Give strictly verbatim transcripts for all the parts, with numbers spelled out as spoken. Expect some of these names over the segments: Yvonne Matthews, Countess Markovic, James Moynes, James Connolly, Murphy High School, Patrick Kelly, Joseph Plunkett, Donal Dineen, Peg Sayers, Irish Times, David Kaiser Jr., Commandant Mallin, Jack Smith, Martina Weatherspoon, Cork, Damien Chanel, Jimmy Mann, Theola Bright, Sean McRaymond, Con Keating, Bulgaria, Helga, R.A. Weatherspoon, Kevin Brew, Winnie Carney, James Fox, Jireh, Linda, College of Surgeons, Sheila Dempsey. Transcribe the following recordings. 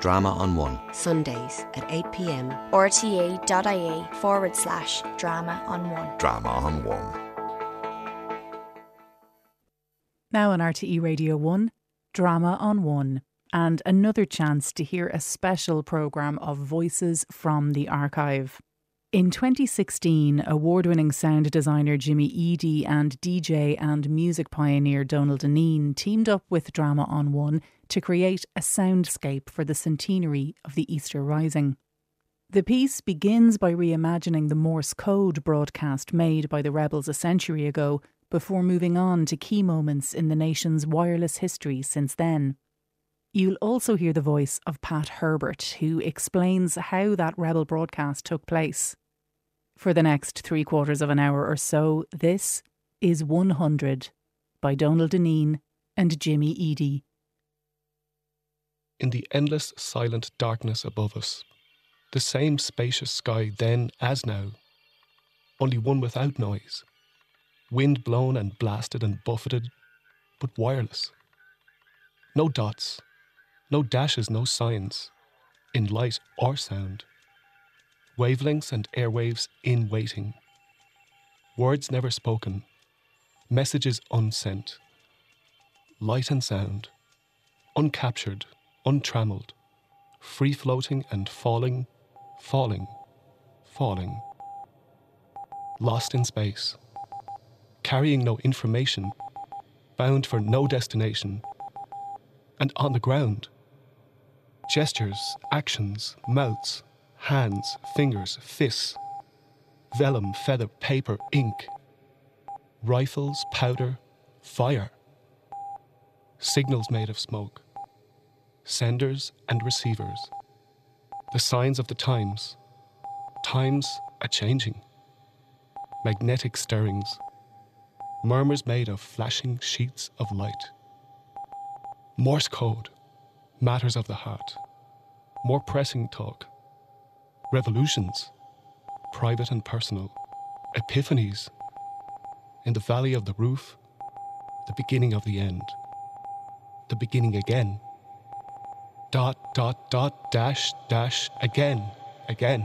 Drama on One. Sundays at eight p m. rte.ie forward slash drama on one. Drama on One. Now on R T E Radio one, Drama on One, and another chance to hear a special programme of voices from the archive. In twenty sixteen, award-winning sound designer Jimmy Eadie and D J and music pioneer Donal Dineen teamed up with Drama on One to create a soundscape for the centenary of the Easter Rising. The piece begins by reimagining the Morse code broadcast made by the rebels a century ago, before moving on to key moments in the nation's wireless history since then. You'll also hear the voice of Pat Herbert, who explains how that rebel broadcast took place. For the next three quarters of an hour or so, this is one hundred by Donal Dineen and Jimmy Eadie. In the endless silent darkness above us, the same spacious sky then as now, only one without noise. Wind blown and blasted and buffeted, but wireless. No dots, no dashes, no signs, in light or sound. Wavelengths and airwaves in waiting. Words never spoken, messages unsent. Light and sound, uncaptured, untrammeled, free-floating and falling, falling, falling. Lost in space. Carrying no information, bound for no destination, and on the ground. Gestures, actions, mouths, hands, fingers, fists, vellum, feather, paper, ink, rifles, powder, fire, signals made of smoke, senders and receivers, the signs of the times, times a-changing, magnetic stirrings, murmurs made of flashing sheets of light. Morse code, matters of the heart, more pressing talk, revolutions, private and personal, epiphanies, in the valley of the roof, the beginning of the end, the beginning again, dot, dot, dot, dash, dash, again, again.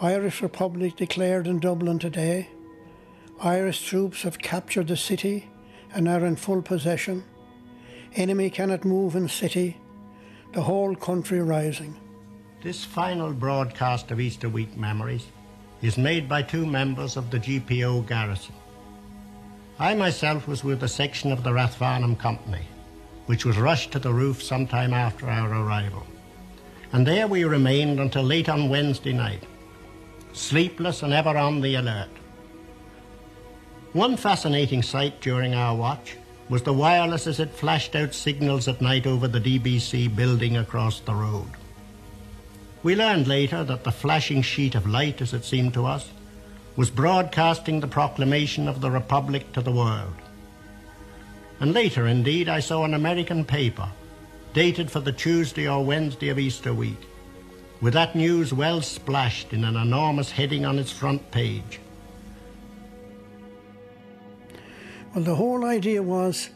Irish Republic declared in Dublin today. Irish troops have captured the city and are in full possession. Enemy cannot move in city. The whole country rising. This final broadcast of Easter week memories is made by two members of the G P O garrison. I myself was with a section of the Rathfarnham Company, which was rushed to the roof sometime after our arrival. And there we remained until late on Wednesday night, sleepless and ever on the alert. One fascinating sight during our watch was the wireless as it flashed out signals at night over the D B C building across the road. We learned later that the flashing sheet of light, as it seemed to us, was broadcasting the proclamation of the Republic to the world. And later, indeed, I saw an American paper dated for the Tuesday or Wednesday of Easter week, with that news well splashed in an enormous heading on its front page. Well, the whole idea was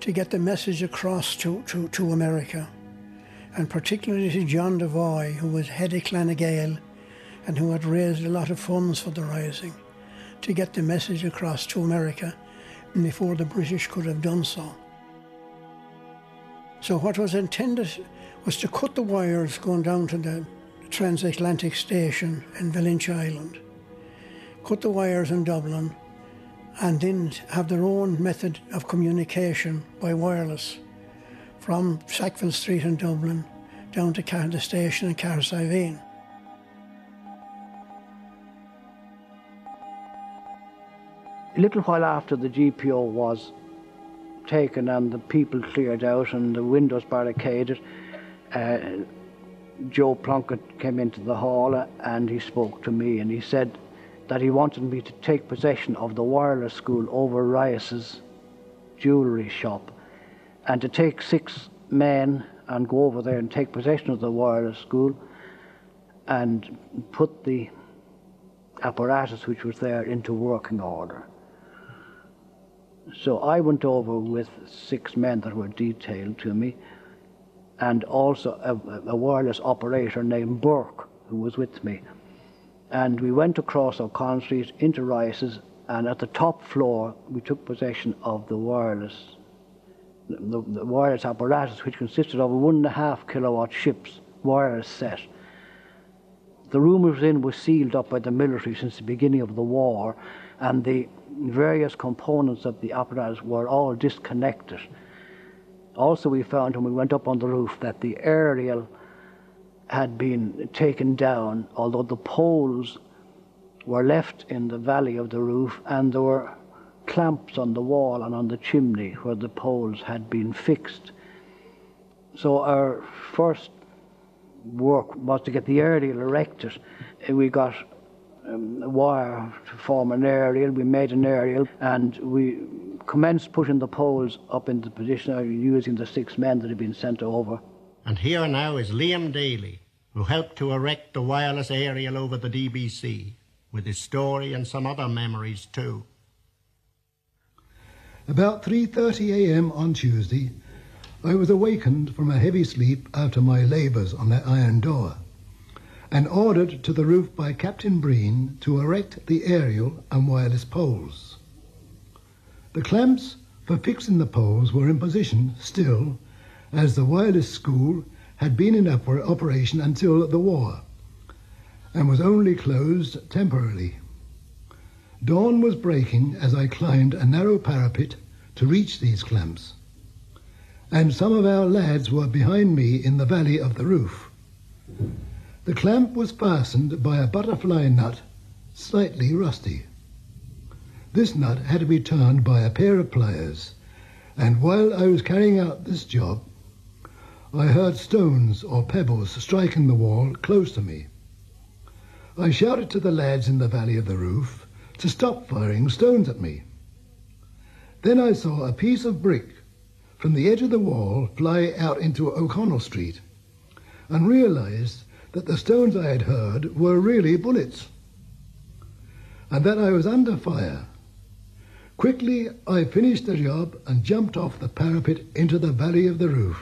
to get the message across to, to, to America, and particularly to John Devoy, who was head of Clan na Gael and who had raised a lot of funds for the Rising, to get the message across to America before the British could have done so. So what was intended was to cut the wires going down to the transatlantic station in Valentia Island, cut the wires in Dublin, and then have their own method of communication by wireless from Sackville Street in Dublin down to the station in Cahersiveen. A little while after the G P O was taken and the people cleared out and the windows barricaded, uh, Joe Plunkett came into the hall and he spoke to me and he said that he wanted me to take possession of the wireless school over Rice's jewellery shop and to take six men and go over there and take possession of the wireless school and put the apparatus which was there into working order. So I went over with six men that were detailed to me, and also a, a wireless operator named Burke, who was with me. And we went across O'Connell Street into Rice's, and at the top floor we took possession of the wireless the, the wireless apparatus, which consisted of a one and a half kilowatt ship's wireless set. The room it was in was sealed up by the military since the beginning of the war, and the various components of the apparatus were all disconnected. Also, we found when we went up on the roof that the aerial had been taken down, although the poles were left in the valley of the roof, and there were clamps on the wall and on the chimney where the poles had been fixed. So our first work was to get the aerial erected. We got um, a wire to form an aerial, we made an aerial, and we commenced pushing the poles up into position using the six men that had been sent over. And here now is Liam Daly, who helped to erect the wireless aerial over the D B C, with his story and some other memories too. About three thirty a m on Tuesday, I was awakened from a heavy sleep after my labours on that iron door, and ordered to the roof by Captain Breen to erect the aerial and wireless poles. The clamps for fixing the poles were in position still, as the wireless school had been in operation until the war, and was only closed temporarily. Dawn was breaking as I climbed a narrow parapet to reach these clamps, and some of our lads were behind me in the valley of the roof. The clamp was fastened by a butterfly nut, slightly rusty. This nut had to be turned by a pair of pliers, and while I was carrying out this job, I heard stones or pebbles striking the wall close to me. I shouted to the lads in the valley of the roof to stop firing stones at me. Then I saw a piece of brick from the edge of the wall fly out into O'Connell Street, and realised that the stones I had heard were really bullets, and that I was under fire. Quickly, I finished the job and jumped off the parapet into the valley of the roof.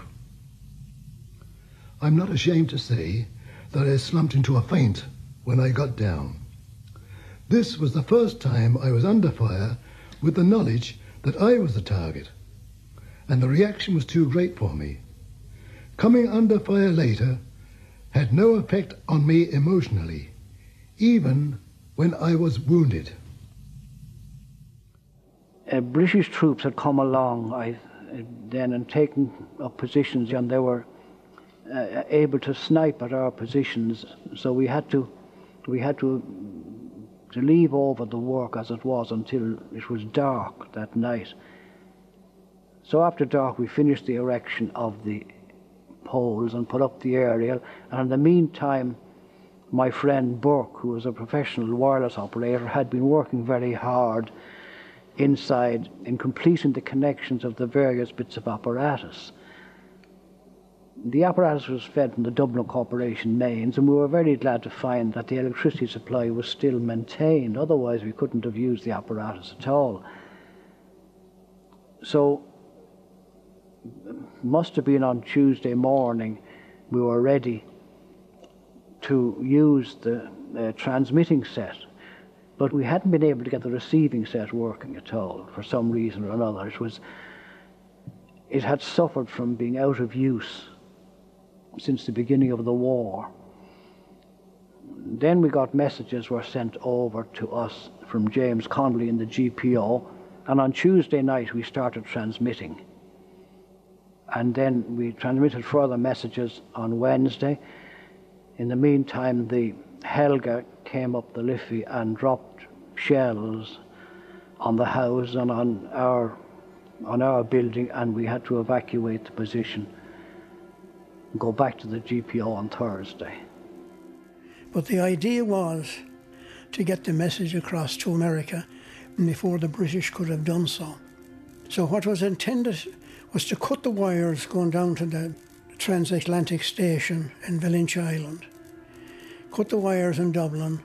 I'm not ashamed to say that I slumped into a faint when I got down. This was the first time I was under fire with the knowledge that I was the target, and the reaction was too great for me. Coming under fire later had no effect on me emotionally, even when I was wounded. Uh, British troops had come along I, then and taken up positions, and they were uh, able to snipe at our positions. So we had to, we had to, to leave over the work as it was until it was dark that night. So after dark we finished the erection of the poles and put up the aerial, and in the meantime my friend Burke, who was a professional wireless operator, had been working very hard inside in completing the connections of the various bits of apparatus. The apparatus was fed from the Dublin Corporation mains, and we were very glad to find that the electricity supply was still maintained, otherwise we couldn't have used the apparatus at all. So must have been on Tuesday morning we were ready to use the uh, transmitting set, but we hadn't been able to get the receiving set working at all for some reason or another. It was, it had suffered from being out of use since the beginning of the war. Then we got messages were sent over to us from James Connolly in the G P O, and on Tuesday night we started transmitting. And then we transmitted further messages on Wednesday. In the meantime, the Helga came up the Liffey and dropped shells on the house and on our, on our building, and we had to evacuate the position and go back to the G P O on Thursday. But the idea was to get the message across to America before the British could have done so. So what was intended was to cut the wires going down to the transatlantic station in Valentia Island, cut the wires in Dublin,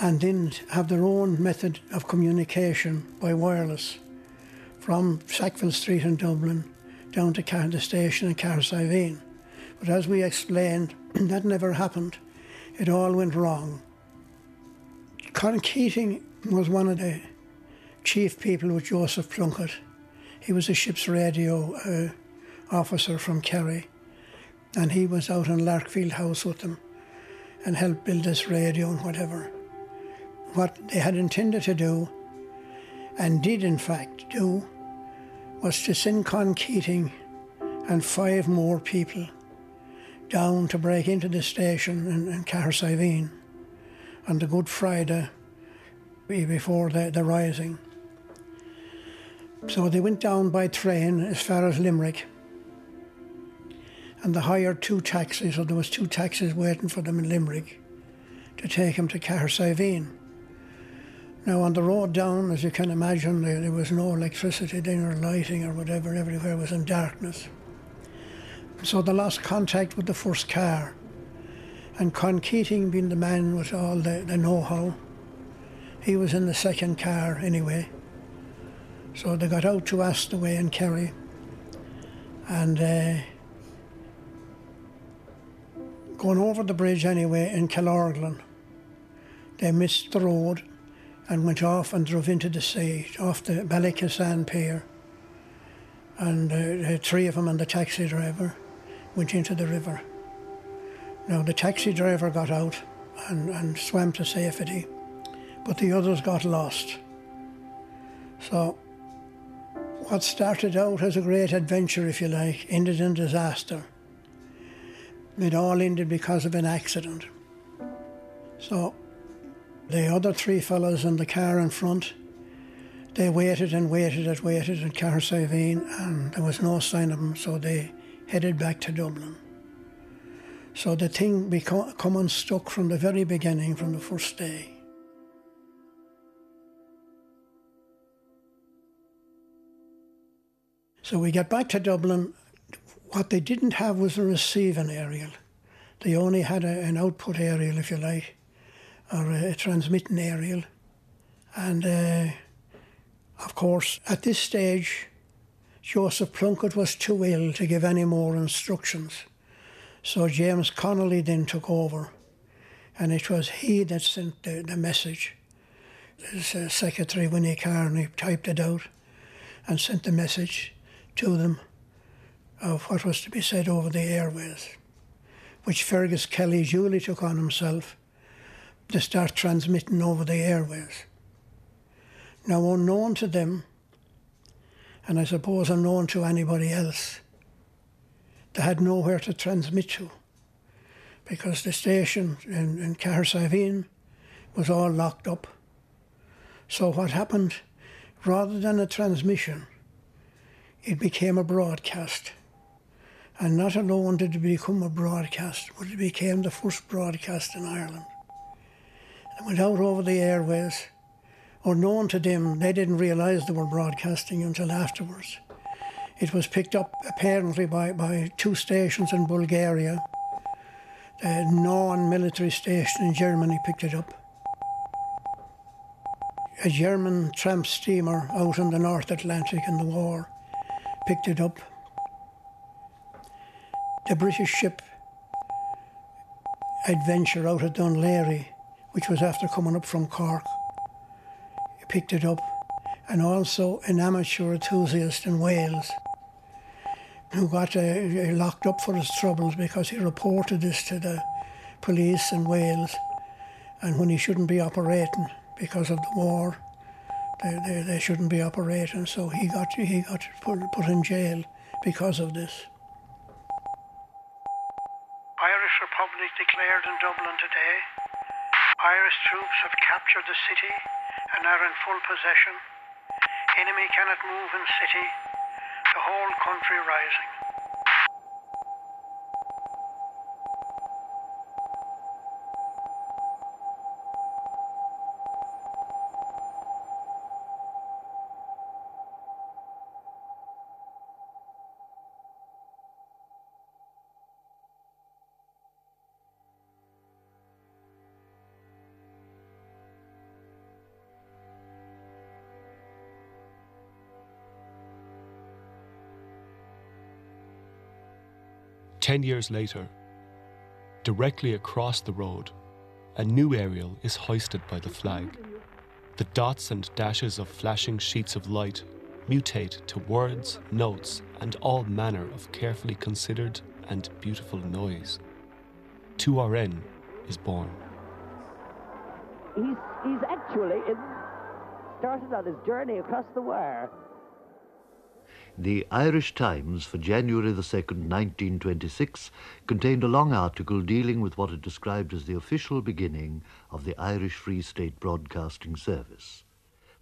and then have their own method of communication by wireless from Sackville Street in Dublin down to the station in Cahersiveen. But as we explained, that never happened. It all went wrong. Con Keating was one of the chief people with Joseph Plunkett. He was a ship's radio uh, officer from Kerry, and he was out in Larkfield House with them and helped build this radio and whatever. What they had intended to do, and did in fact do, was to send Con Keating and five more people down to break into the station in, in Cahersiveen on the Good Friday before the, the rising. So they went down by train as far as Limerick, and they hired two taxis, so there was two taxis waiting for them in Limerick to take them to Cahersiveen. Now on the road down, as you can imagine, there, there was no electricity there or lighting or whatever, everywhere was in darkness. So they lost contact with the first car, and Con Keating, being the man with all the, the know-how, he was in the second car anyway. So they got out to Astaway in Kerry, and uh, going over the bridge anyway in Kilorglan, they missed the road and went off and drove into the sea, off the Ballycassan pier. And uh, three of them and the taxi driver went into the river. Now the taxi driver got out and, and swam to safety, but the others got lost. So what started out as a great adventure, if you like, ended in disaster. It all ended because of an accident. So the other three fellas in the car in front, they waited and waited and waited at Cahersiveen, and there was no sign of them, so they headed back to Dublin. So the thing become unstuck from the very beginning, from the first day. So we got back to Dublin. What they didn't have was a receiving aerial. They only had a, an output aerial, if you like, or a, a transmitting aerial. And uh, of course, at this stage, Joseph Plunkett was too ill to give any more instructions. So James Connolly then took over, and it was he that sent the, the message. His uh, secretary, Winnie Carney, typed it out and sent the message to them of what was to be said over the airways, which Fergus Kelly duly took on himself to start transmitting over the airways. Now, unknown to them, and I suppose unknown to anybody else, they had nowhere to transmit to, because the station in, in Cahersiveen was all locked up. So what happened, rather than a transmission, it became a broadcast. And not alone did it become a broadcast, but it became the first broadcast in Ireland. It went out over the airways, unknown to them. They didn't realise they were broadcasting until afterwards. It was picked up apparently by, by two stations in Bulgaria. The non-military station in Germany picked it up. A German tramp steamer out in the North Atlantic in the war picked it up. The British ship Adventure out at Dunleary, which was after coming up from Cork, picked it up, and also an amateur enthusiast in Wales who got uh, locked up for his troubles because he reported this to the police in Wales, and when he shouldn't be operating because of the war, they, they, they shouldn't be operating, so he got, he got put, put in jail because of this. Irish Republic declared in Dublin today. Irish troops have captured the city and are in full possession. Enemy cannot move in city. The whole country rising. Ten years later, directly across the road, a new aerial is hoisted by the flag. The dots and dashes of flashing sheets of light mutate to words, notes, and all manner of carefully considered and beautiful noise. two R N is born. He's, he's actually in, started on his journey across the wire. The Irish Times for January the second, nineteen twenty-six, contained a long article dealing with what it described as the official beginning of the Irish Free State Broadcasting Service.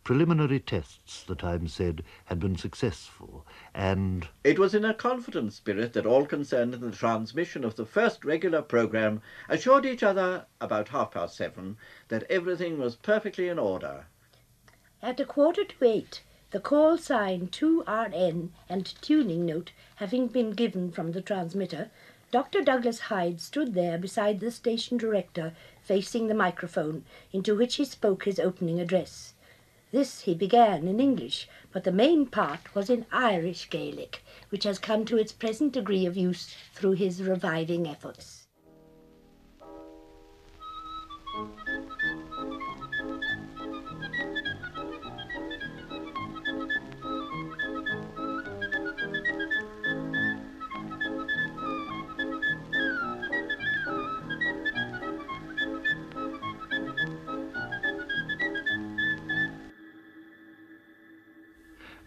Preliminary tests, the Times said, had been successful, and it was in a confident spirit that all concerned in the transmission of the first regular programme assured each other, about half past seven, that everything was perfectly in order. At a quarter to eight, the call sign two R N and tuning note having been given from the transmitter, Doctor Douglas Hyde stood there beside the station director, facing the microphone, into which he spoke his opening address. This he began in English, but the main part was in Irish Gaelic, which has come to its present degree of use through his reviving efforts.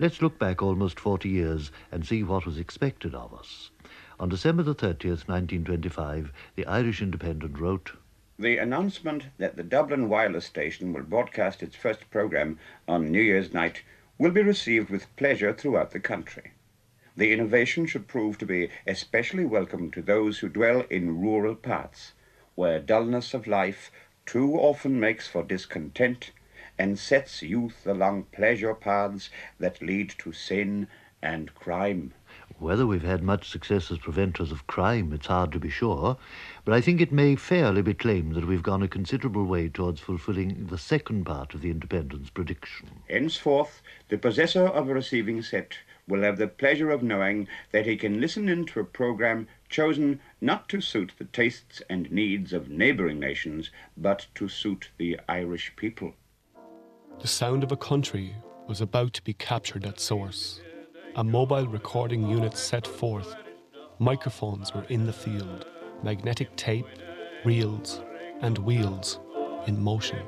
Let's look back almost forty years and see what was expected of us. On December the thirtieth, nineteen twenty-five, the Irish Independent wrote, "The announcement that the Dublin Wireless Station will broadcast its first programme on New Year's night will be received with pleasure throughout the country. The innovation should prove to be especially welcome to those who dwell in rural parts, where dullness of life too often makes for discontent and sets youth along pleasure paths that lead to sin and crime." Whether we've had much success as preventers of crime, it's hard to be sure, but I think it may fairly be claimed that we've gone a considerable way towards fulfilling the second part of the Independent's prediction. Henceforth, the possessor of a receiving set will have the pleasure of knowing that he can listen in to a programme chosen not to suit the tastes and needs of neighbouring nations, but to suit the Irish people. The sound of a country was about to be captured at source. A mobile recording unit set forth. Microphones were in the field. Magnetic tape, reels, and wheels in motion.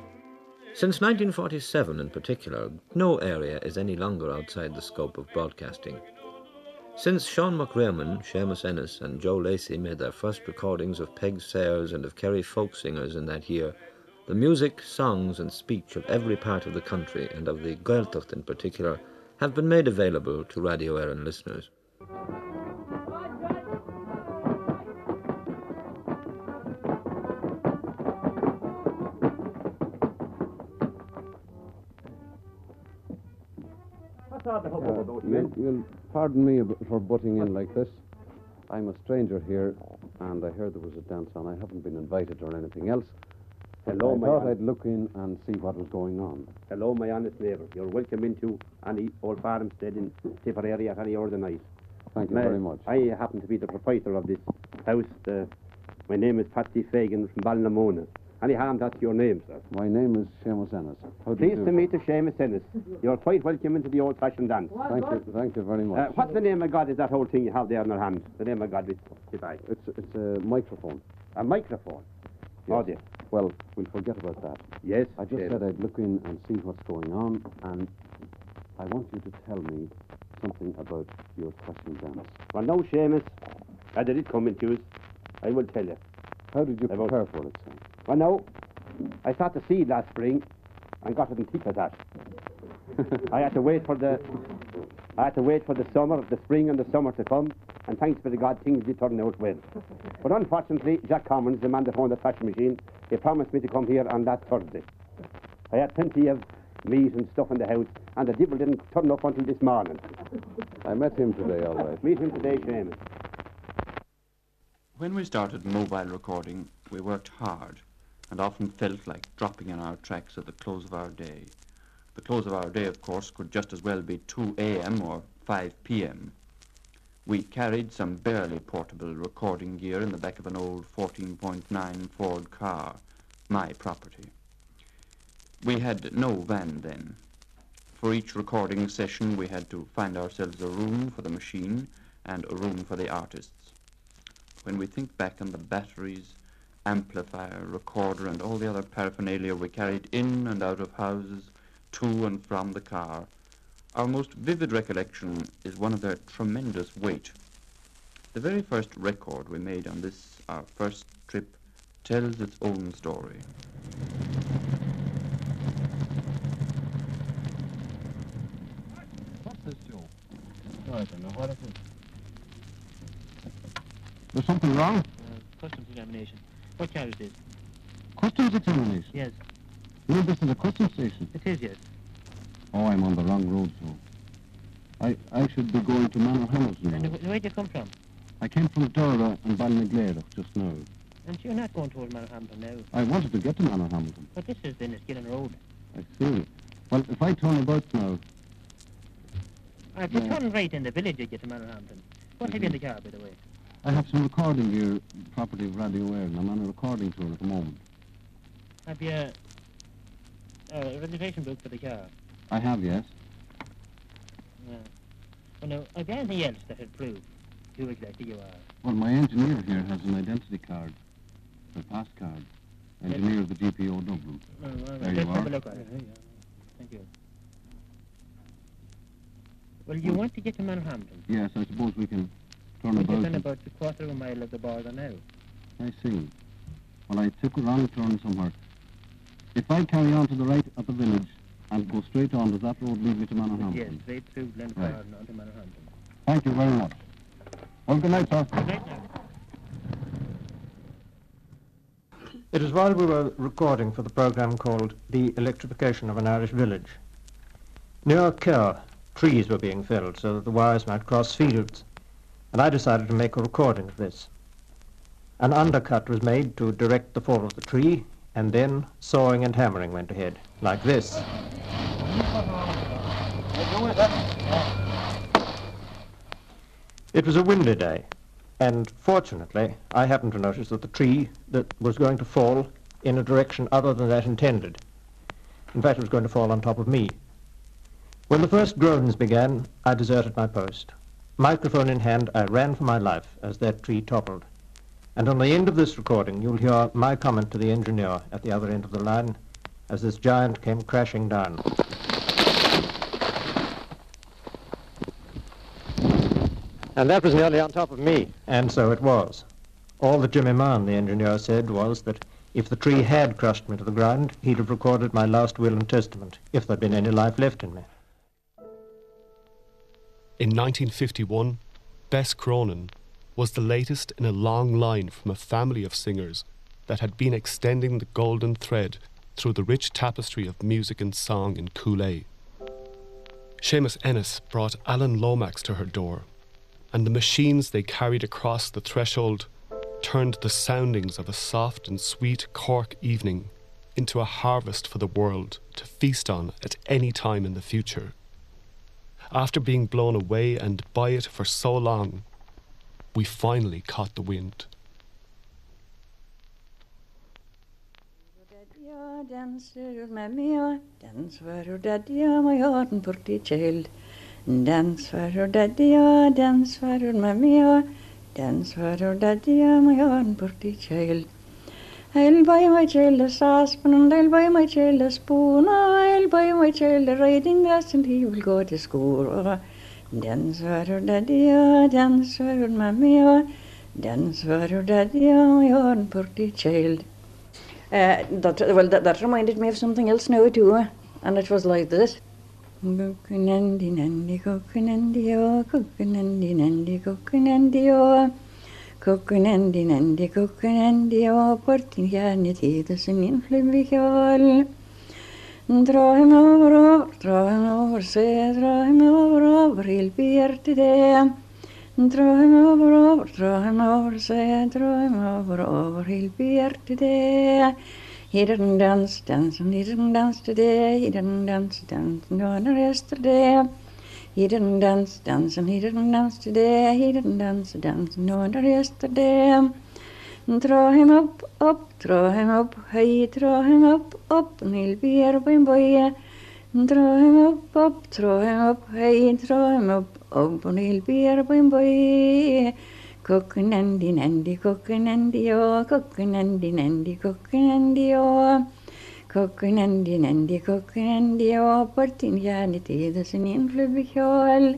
Since nineteen forty-seven in particular, no area is any longer outside the scope of broadcasting. Since Sean McRaymond, Seamus Ennis, and Joe Lacey made their first recordings of Peg Sayers and of Kerry folk singers in that year, the music, songs and speech of every part of the country, and of the Gaeltacht in particular, have been made available to Radio Éireann listeners. Uh, you'll pardon me for butting in like this. I'm a stranger here, and I heard there was a dance on. I haven't been invited or anything else. Hello, I my thought honest. I'd look in and see what was going on. Hello, my honest neighbour. You're welcome into any old farmstead in Tipperary at any other night. Thank you my, very much. I happen to be the proprietor of this house. Uh, my name is Patsy Fagan from Ballinamona. Anyhow, that's your name, sir. My name is Seamus Ennis. Pleased to meet you, Seamus Ennis. You're quite welcome into the old-fashioned dance. What, thank what? you, thank you very much. Uh, what's the name of God is that whole thing you have there in your hand? The name of God is... It's, it's a microphone. A microphone? Yes. Oh, dear. Well, we'll forget about that. Yes, I just yes. said I'd look in and see what's going on, and I want you to tell me something about your question dance. Well, no, Seamus, I did it come in Tuesday. I will tell you. How did you I prepare won't. for it, sir? Well, no, I sowed the seed last spring and got it in teeth at that. I had to wait for the... I had to wait for the summer, the spring and the summer to come, and thanks be to God, things did turn out well. But unfortunately, Jack Commons, the man that owned the fashion machine, he promised me to come here on that Thursday. I had plenty of meat and stuff in the house, and the devil didn't turn up until this morning. I met him today, all right. Meet him today, Seamus. When we started mobile recording, we worked hard, and often felt like dropping in our tracks at the close of our day. The close of our day, of course, could just as well be two a m or five p m We carried some barely portable recording gear in the back of an old fourteen point nine Ford car, my property. We had no van then. For each recording session, we had to find ourselves a room for the machine and a room for the artists. When we think back on the batteries, amplifier, recorder, and all the other paraphernalia we carried in and out of houses, to and from the car, our most vivid recollection is one of their tremendous weight. The very first record we made on this, our first trip, tells its own story. I don't know what it is. There's something wrong? Uh, customs examination. What charge is it? Customs examination? Yes. You know, this is a customs station. It is, yes. Oh, I'm on the wrong road, so. I I should be going to Manor House now. And where did you come from? I came from Dora and Ballinagleirich just now. And you're not going towards Manor Hamilton now? I wanted to get to Manor Hamilton. But this is the Enniskillen Road. I see. Well, if I turn about now... Uh, if you yeah. turn right in the village, you get to Manor Hampton. What mm-hmm. have you in the car, by the way? I have some recording gear, property of Radio Air, and I'm on a recording tour at the moment. Have you a uh, reservation book for the car? I have, yes. Uh, well, now, have you anything else that would prove who exactly you are? Well, my engineer here has an identity card, a pass card. Engineer yes. of the G P O Dublin. Oh, well, well, there you are. Have a look at it. Yeah, yeah. Thank you. Well, you want to get to Manhampton? Yes, I suppose we can turn about. We're about a quarter of a mile of the border now. I see. Well, I took a wrong turn somewhere. If I carry on to the right of the village and go straight on, does that road lead me to Manhampton? Yes, straight through Glenford right. and on to Manhampton. Thank you very much. Well, good night, sir. Good night, sir. It was while we were recording for the programme called The Electrification of an Irish Village. Near Kerr, trees were being felled so that the wires might cross fields, and I decided to make a recording of this. An undercut was made to direct the fall of the tree, and then sawing and hammering went ahead, like this. It was a windy day, and fortunately I happened to notice that the tree that was going to fall in a direction other than that intended. In fact, it was going to fall on top of me. When the first groans began, I deserted my post. Microphone in hand, I ran for my life as that tree toppled. And on the end of this recording, you'll hear my comment to the engineer at the other end of the line as this giant came crashing down. And that was nearly on top of me. And so it was. All that Jimmy Mann, the engineer, said was that if the tree had crushed me to the ground, he'd have recorded my last will and testament, if there'd been any life left in me. In nineteen fifty-one, Bess Cronin was the latest in a long line from a family of singers that had been extending the golden thread through the rich tapestry of music and song in Cooley. Seamus Ennis brought Alan Lomax to her door, and the machines they carried across the threshold turned the soundings of a soft and sweet Cork evening into a harvest for the world to feast on at any time in the future. After being blown away and by it for so long, we finally caught the wind. I'll buy my child a saucepan, and I'll buy my child a spoon. I'll buy my child a riding dress, and he will go to school. Dance for her daddy, dance for her mammy, dance for her daddy, my own pretty child. Uh, that, well, that, that reminded me of something else now too, and it was like this. Cookin' andy, nandy, cookin' andy, oh, cookin' andy, nandy, cookin' andy, oh. Cookin' andy, nandy, cookin' andy, oh, partin' yarn, teethers and inflibby all. Draw him over, over, draw him over, say, draw him over, over, he'll be here today. Draw him over, over, draw him over, say, draw him over, over, he'll be here today. He didn't dance, dance, and he didn't dance today, he didn't dance, dance, no, yesterday. He didn't dance dancing, he didn't dance today, he didn't dance dancing, no wonder yesterday. And throw him up, up, throw him up, hey, throw him up, up, and he'll be here when boy. And throw him up, up, throw him up, hey, throw him up, up, and he'll be here when boy. Cookin' andy, nandy, cookin' andy, oh, cookin' andy, nandy, cookin' andy, oh. Cookin' andy, nandy, cookin' andy, oh, partin' janity, there's an influbby hole.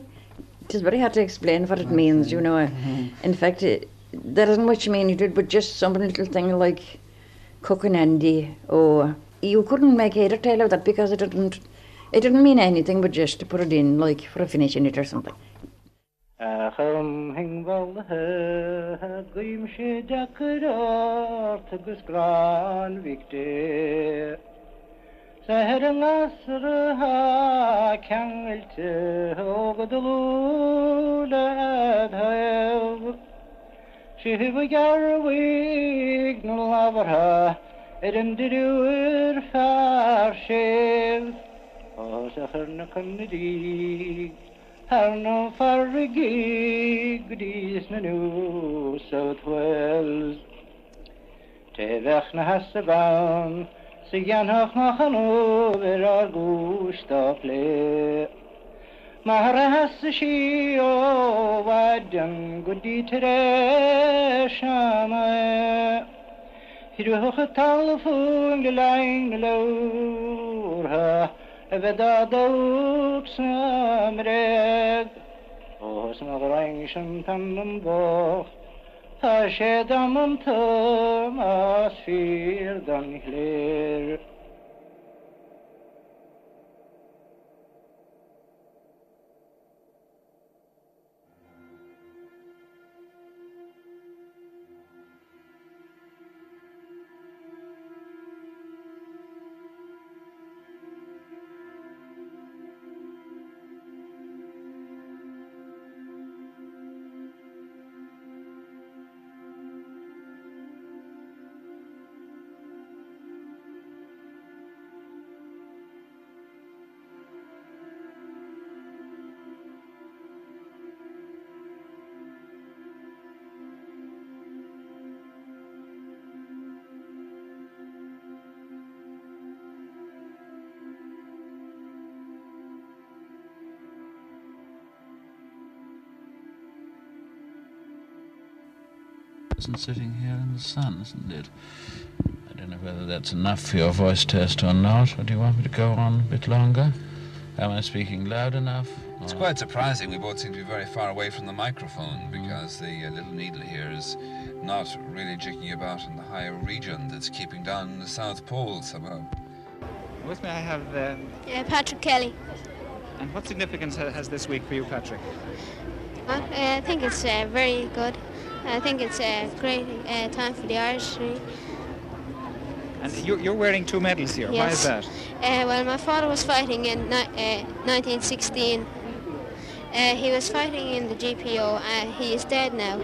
It is very hard to explain what it means, you know. Mm-hmm. In fact, it, there isn't much meaning to it, but just some little thing like cookin' andy, oh. You couldn't make head or tail of that because it didn't, it didn't mean anything but just to put it in, like, for a finish in it or something. Arno farrigi gudis na new South Wales. Te vech na hasaban, sigan hoch na chanu ver ar gusta ple. Mahra hasashi o vadan gudi tere shama. Hiru hoch talfung gelaing lorha. Veda dauk samreg, os magraing shantam boch, ashedam tam asfir danhler. And sitting here in the sun, isn't it? I don't know whether that's enough for your voice test or not, or do you want me to go on a bit longer? Am I speaking loud enough? It's quite surprising. We both seem to be very far away from the microphone because the uh, little needle here is not really jigging about in the higher region that's keeping down the South Pole somehow. With me I have... Um... Yeah, Patrick Kelly. And what significance has this week for you, Patrick? Uh, I think it's uh, very good. I think it's a great uh, time for the Irish. Really. And you, you're wearing two medals here. Yes. Why is that? Uh, well, my father was fighting in ni uh, nineteen sixteen. Uh, he was fighting in the G P O. Uh, he is dead now.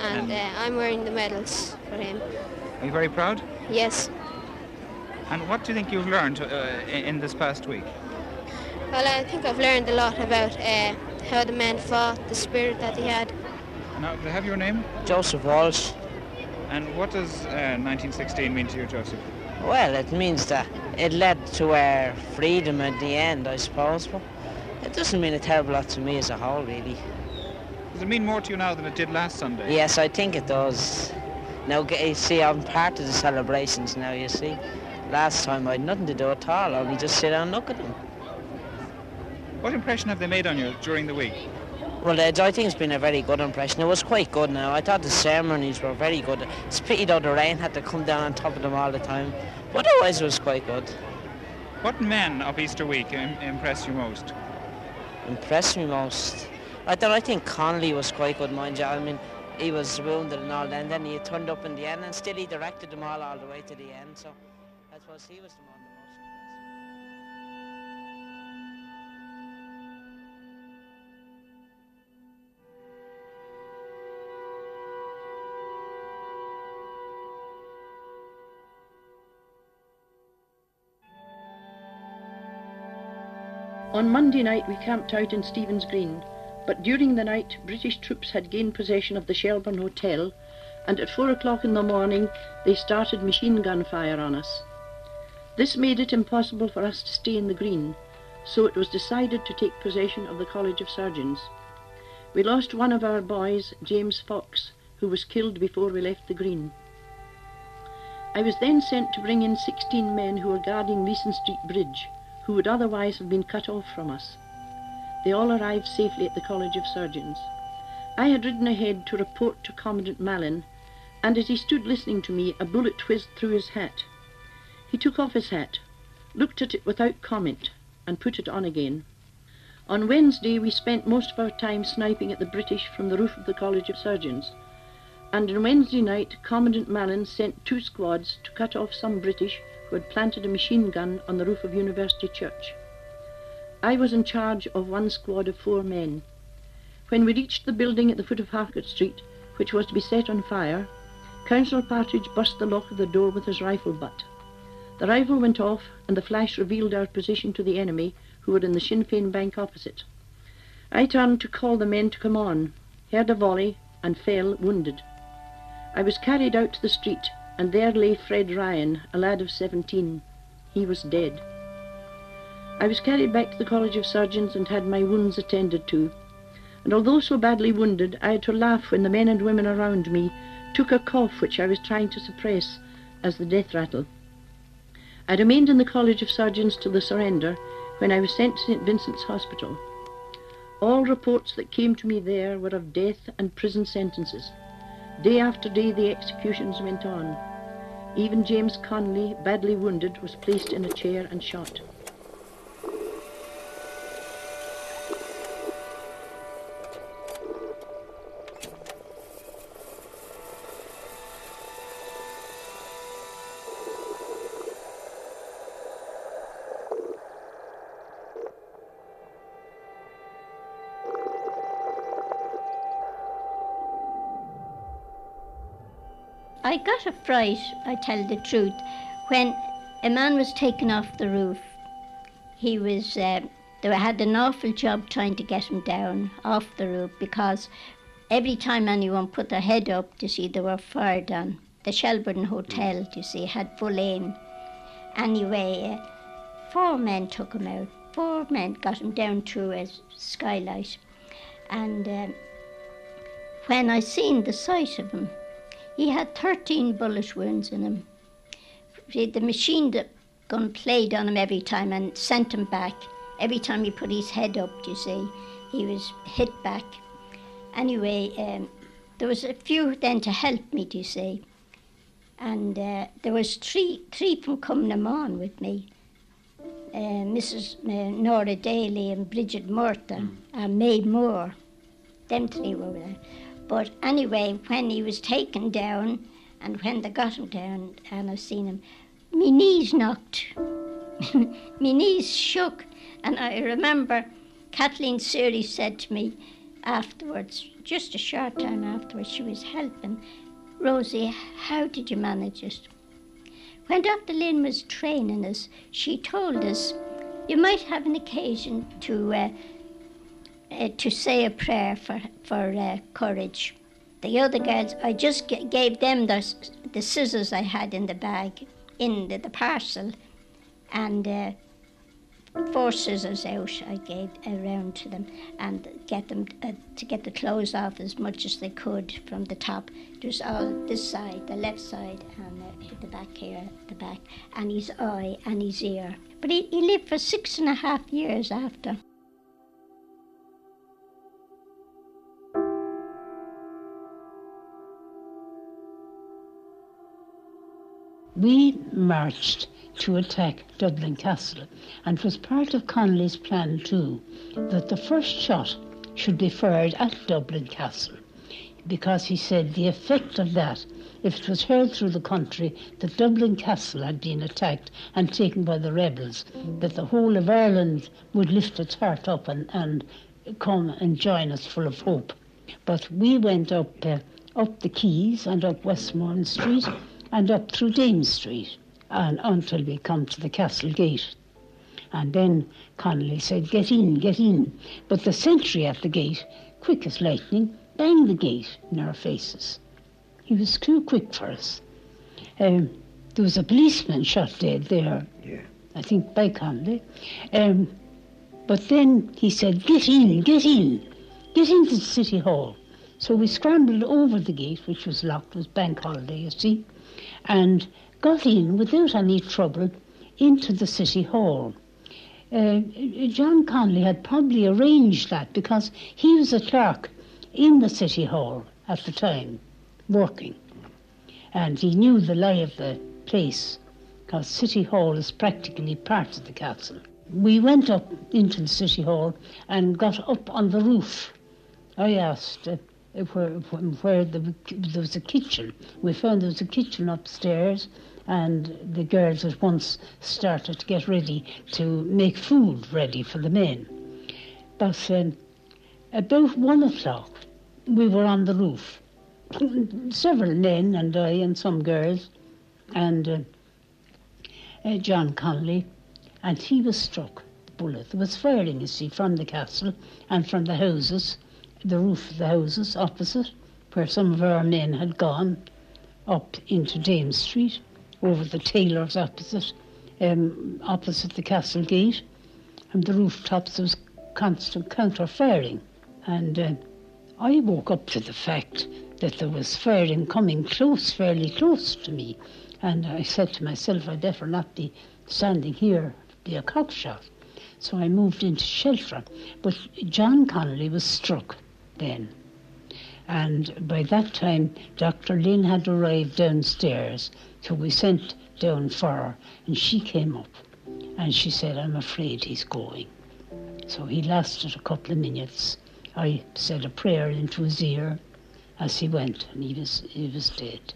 And, and uh, I'm wearing the medals for him. Are you very proud? Yes. And what do you think you've learned uh, in this past week? Well, I think I've learned a lot about uh, how the man fought, the spirit that he had. Now, do I have your name? Joseph Walsh. And what does uh, nineteen sixteen mean to you, Joseph? Well, it means that it led to our uh, freedom at the end, I suppose, but it doesn't mean a terrible lot to me as a whole, really. Does it mean more to you now than it did last Sunday? Yes, I think it does. Now, you see, I'm part of the celebrations now, you see. Last time I had nothing to do at all, only just sit down and look at them. What impression have they made on you during the week? Well, I think it's been a very good impression. It was quite good now. I thought the ceremonies were very good. It's a pity though the rain had to come down on top of them all the time. But otherwise it was quite good. What men of Easter week im impressed you most? Impressed me most? I don't I think Connolly was quite good, mind you. I mean, he was wounded and all that, and then he turned up in the end, and still he directed them all all the way to the end. So I suppose he was the one. On Monday night we camped out in Stephen's Green, but during the night British troops had gained possession of the Shelburne Hotel, and at four o'clock in the morning they started machine gun fire on us. This made it impossible for us to stay in the Green, so it was decided to take possession of the College of Surgeons. We lost one of our boys, James Fox, who was killed before we left the Green. I was then sent to bring in sixteen men who were guarding Leeson Street Bridge, who would otherwise have been cut off from us. They all arrived safely at the College of Surgeons. I had ridden ahead to report to Commandant Mallin, and as he stood listening to me, a bullet whizzed through his hat. He took off his hat, looked at it without comment, and put it on again. On Wednesday we spent most of our time sniping at the British from the roof of the College of Surgeons, and on Wednesday night Commandant Mallin sent two squads to cut off some British who had planted a machine gun on the roof of University Church. I was in charge of one squad of four men. When we reached the building at the foot of Harcourt Street, which was to be set on fire, Councillor Partridge burst the lock of the door with his rifle butt. The rifle went off, and the flash revealed our position to the enemy, who were in the Sinn Féin bank opposite. I turned to call the men to come on, heard a volley, and fell wounded. I was carried out to the street, and there lay Fred Ryan, a lad of seventeen. He was dead. I was carried back to the College of Surgeons and had my wounds attended to, and although so badly wounded, I had to laugh when the men and women around me took a cough which I was trying to suppress as the death rattle. I remained in the College of Surgeons till the surrender, when I was sent to Saint Vincent's Hospital. All reports that came to me there were of death and prison sentences. Day after day the executions went on. Even James Connolly, badly wounded, was placed in a chair and shot. I got a fright, I tell the truth, when a man was taken off the roof. He was, uh, they had an awful job trying to get him down off the roof, because every time anyone put their head up, you see, they were fired on. The Shelburne Hotel, you see, had full aim. Anyway, uh, four men took him out. Four men got him down through a skylight. And uh, when I seen the sight of him, he had thirteen bullet wounds in him. The machine gun played on him every time and sent him back. Every time he put his head up, you see, he was hit back. Anyway, um, there was a few then to help me, do you see. And uh, there was three, three from Cumnam on with me. Uh, Missus Uh, Nora Daly and Bridget Morton and May Moore. Them three were there. But anyway, when he was taken down, and when they got him down, and I've seen him, me knees knocked. Me knees shook. And I remember Kathleen Seary said to me afterwards, just a short time afterwards, she was helping, "Rosie, how did you manage it?" When Doctor Lynn was training us, she told us, "You might have an occasion to uh, Uh, to say a prayer for for uh, courage." The other girls, I just g gave them the the scissors I had in the bag, in the, the parcel, and uh, four scissors out. I gave around to them and get them uh, to get the clothes off as much as they could from the top. Just all this side, the left side, and uh, the back here, the back, and his eye and his ear. But he, he lived for six and a half years after. We marched to attack Dublin Castle, and it was part of Connolly's plan too that the first shot should be fired at Dublin Castle, because he said the effect of that, if it was heard through the country that Dublin Castle had been attacked and taken by the rebels, that the whole of Ireland would lift its heart up and, and come and join us full of hope. But we went up, uh, up the quays and up Westmoreland Street, and up through Dame Street, and until we come to the castle gate. And then Connolly said, "Get in, get in." But the sentry at the gate, quick as lightning, banged the gate in our faces. He was too quick for us. Um, there was a policeman shot dead there, yeah. I think by Connolly. Um, but then he said, "Get in, get in, get into the City Hall." So we scrambled over the gate, which was locked, it was bank holiday, you see, and got in without any trouble into the City Hall. Uh, John Connolly had probably arranged that because he was a clerk in the City Hall at the time, working. And he knew the lie of the place because City Hall is practically part of the castle. We went up into the City Hall and got up on the roof. I asked uh, where, where the, there was a kitchen. We found there was a kitchen upstairs, and the girls at once started to get ready to make food ready for the men. But um, about one o'clock, we were on the roof. Several men and I and some girls, and uh, uh, John Connolly, and he was struck. The bullet there was firing, you see, from the castle and from the houses, the roof of the houses opposite, where some of our men had gone up into Dame Street, over the tailors opposite, um, opposite the castle gate, and the rooftops. There was constant counter-firing. And uh, I woke up to the fact that there was firing coming close, fairly close to me. And I said to myself, I'd better not be standing here, be a cock shot. So I moved into shelter. But John Connolly was struck then. And by that time, Doctor Lynn had arrived downstairs, so we sent down for her, and she came up, and she said, "I'm afraid he's going." So he lasted a couple of minutes. I said a prayer into his ear as he went, and he was, he was dead.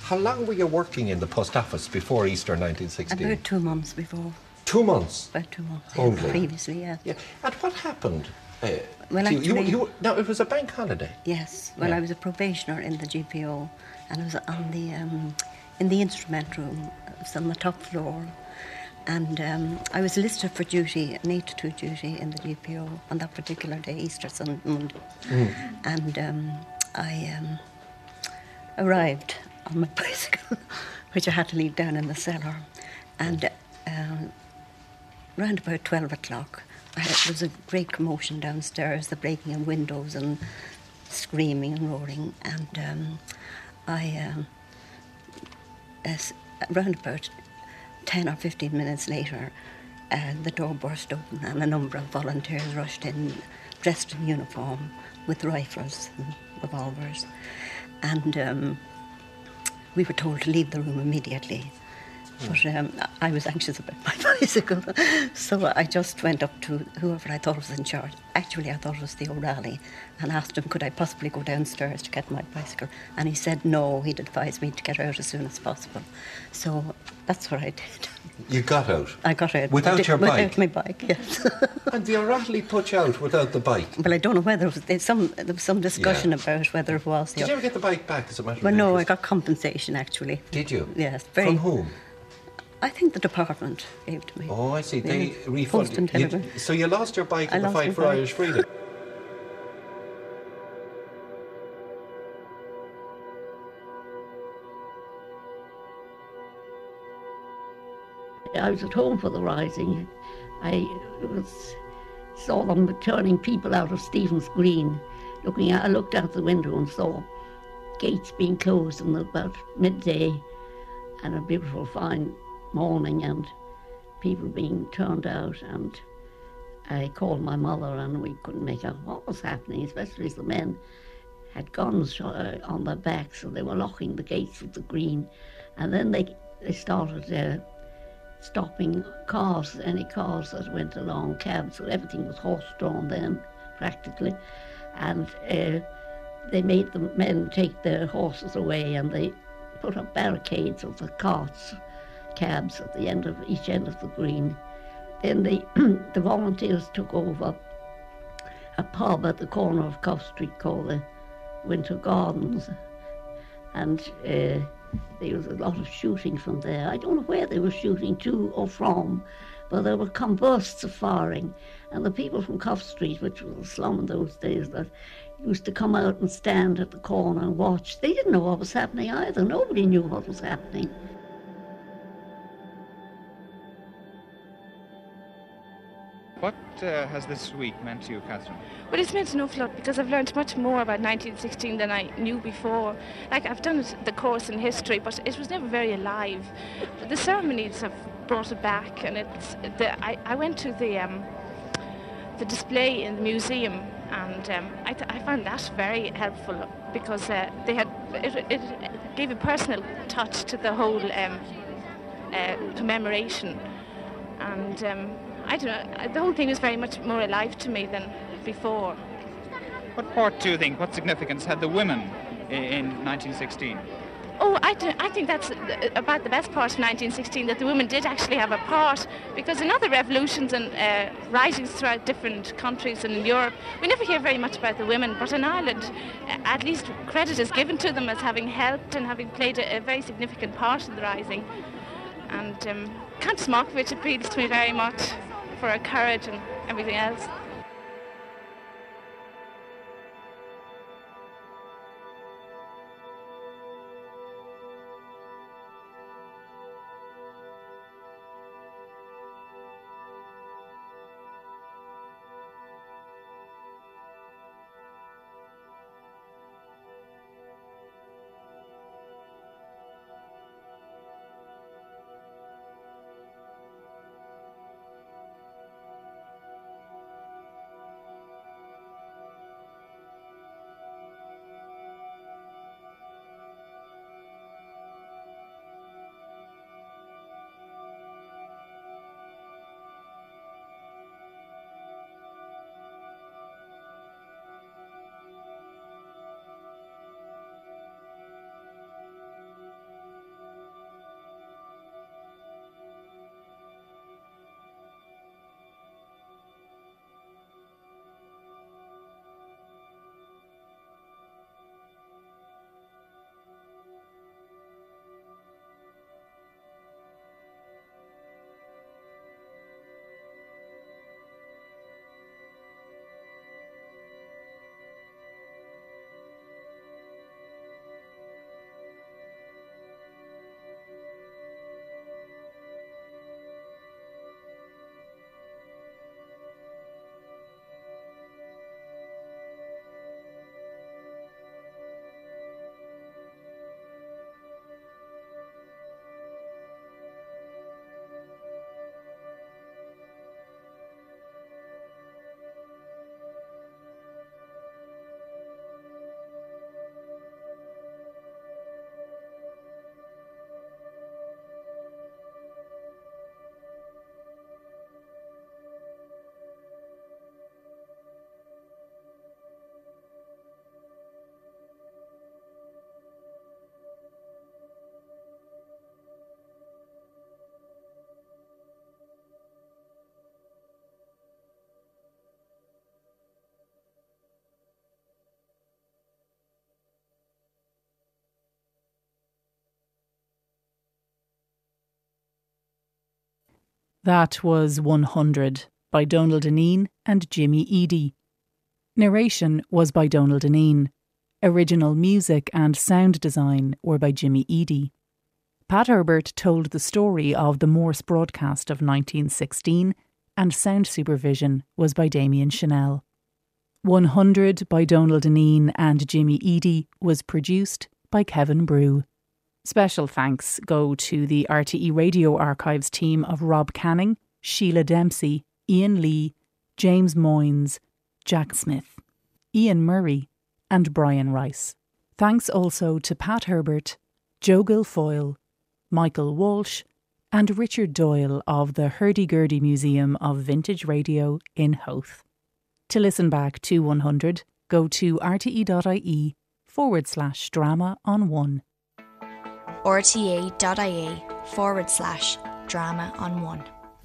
How long were you working in the post office before Easter nineteen sixteen? About two months before. Two months? About two months. Only. Previously, yeah. yeah. And what happened? Uh, well, actually... You, you, you, now, it was a bank holiday. Yes. Well, yeah. I was a probationer in the G P O, and I was on the, um, in the instrument room. It was on the top floor. And um, I was listed for duty, an eight to two duty in the G P O on that particular day, Easter Sunday. Mm. And um, I um, arrived on my bicycle, which I had to leave down in the cellar. And... Um, Round about twelve o'clock, I had, there was a great commotion downstairs, the breaking of windows and screaming and roaring. And um, I, um, as, around about ten or fifteen minutes later, uh, the door burst open and a number of volunteers rushed in, dressed in uniform, with rifles and revolvers. And um, we were told to leave the room immediately. But um, I was anxious about my bicycle, so I just went up to whoever I thought was in charge. Actually, I thought it was the O'Reilly, and asked him, could I possibly go downstairs to get my bicycle? And he said no, he'd advise me to get out as soon as possible. So that's what I did. You got out? I got out. Without did, your bike? Without my bike, yes. And the O'Reilly put you out without the bike? Well, I don't know whether it was... There was some, there was some discussion yeah. about whether it was... The did you ever get the bike back as a matter well, of Well, no, I got compensation, actually. Did you? Yes. Very. From whom? I think the department gave to me. Oh, I see. They, they refunded you. So you lost your bike in the fight for Irish freedom. I was at home for the rising. I was saw them turning people out of Stephen's Green. Looking, at, I looked out the window and saw gates being closed in about midday, and a beautiful fine morning, and people being turned out. And I called my mother, and we couldn't make out what was happening, especially as the men had guns on their backs, so they were locking the gates of the green. And then they they started uh, stopping cars, any cars that went along, cabs, so everything was horse-drawn then, practically. And uh, they made the men take their horses away, and they put up barricades of the carts, cabs at the end of each end of the green. Then the, the volunteers took over a pub at the corner of Cuff Street called the Winter Gardens, and uh, There was a lot of shooting from there. I don't know where they were shooting to or from, but there were bursts of firing. And the people from Cuff Street, which was a slum in those days, that used to come out and stand at the corner and watch. They didn't know what was happening either. Nobody knew what was happening. What uh, has this week meant to you, Catherine? Well, it's meant an awful lot, because I've learned much more about nineteen sixteen than I knew before. Like, I've done the course in history, but it was never very alive. But the ceremonies have brought it back, and it's... The, I, I went to the, um, the display in the museum, and um, I, th I found that very helpful, because uh, they had... It, it gave a personal touch to the whole um, uh, commemoration, and... Um, I don't know, the whole thing is very much more alive to me than before. What part do you think, what significance had the women in, in nineteen sixteen? Oh, I, do, I think that's about the best part of nineteen sixteen, that the women did actually have a part, because in other revolutions and uh, risings throughout different countries and in Europe, we never hear very much about the women, but in Ireland, at least credit is given to them as having helped and having played a, a very significant part in the rising. And um, Countess Markovic appeals to me very much, for her courage and everything else. That was one hundred by Donal Dineen and Jimmy Eadie. Narration was by Donal Dineen. Original music and sound design were by Jimmy Eadie. Pat Herbert told the story of the Morse broadcast of nineteen sixteen, and sound supervision was by Damien Chanel. one hundred by Donal Dineen and Jimmy Eadie was produced by Kevin Brew. Special thanks go to the R T E Radio Archives team of Rob Canning, Sheila Dempsey, Ian Lee, James Moynes, Jack Smith, Ian Murray and Brian Rice. Thanks also to Pat Herbert, Joe Guilfoyle, Michael Walsh and Richard Doyle of the Hurdy-Gurdy Museum of Vintage Radio in Howth. To listen back to one hundred, go to rte.ie forward slash drama on one. R T A dot I E forward slash drama on one.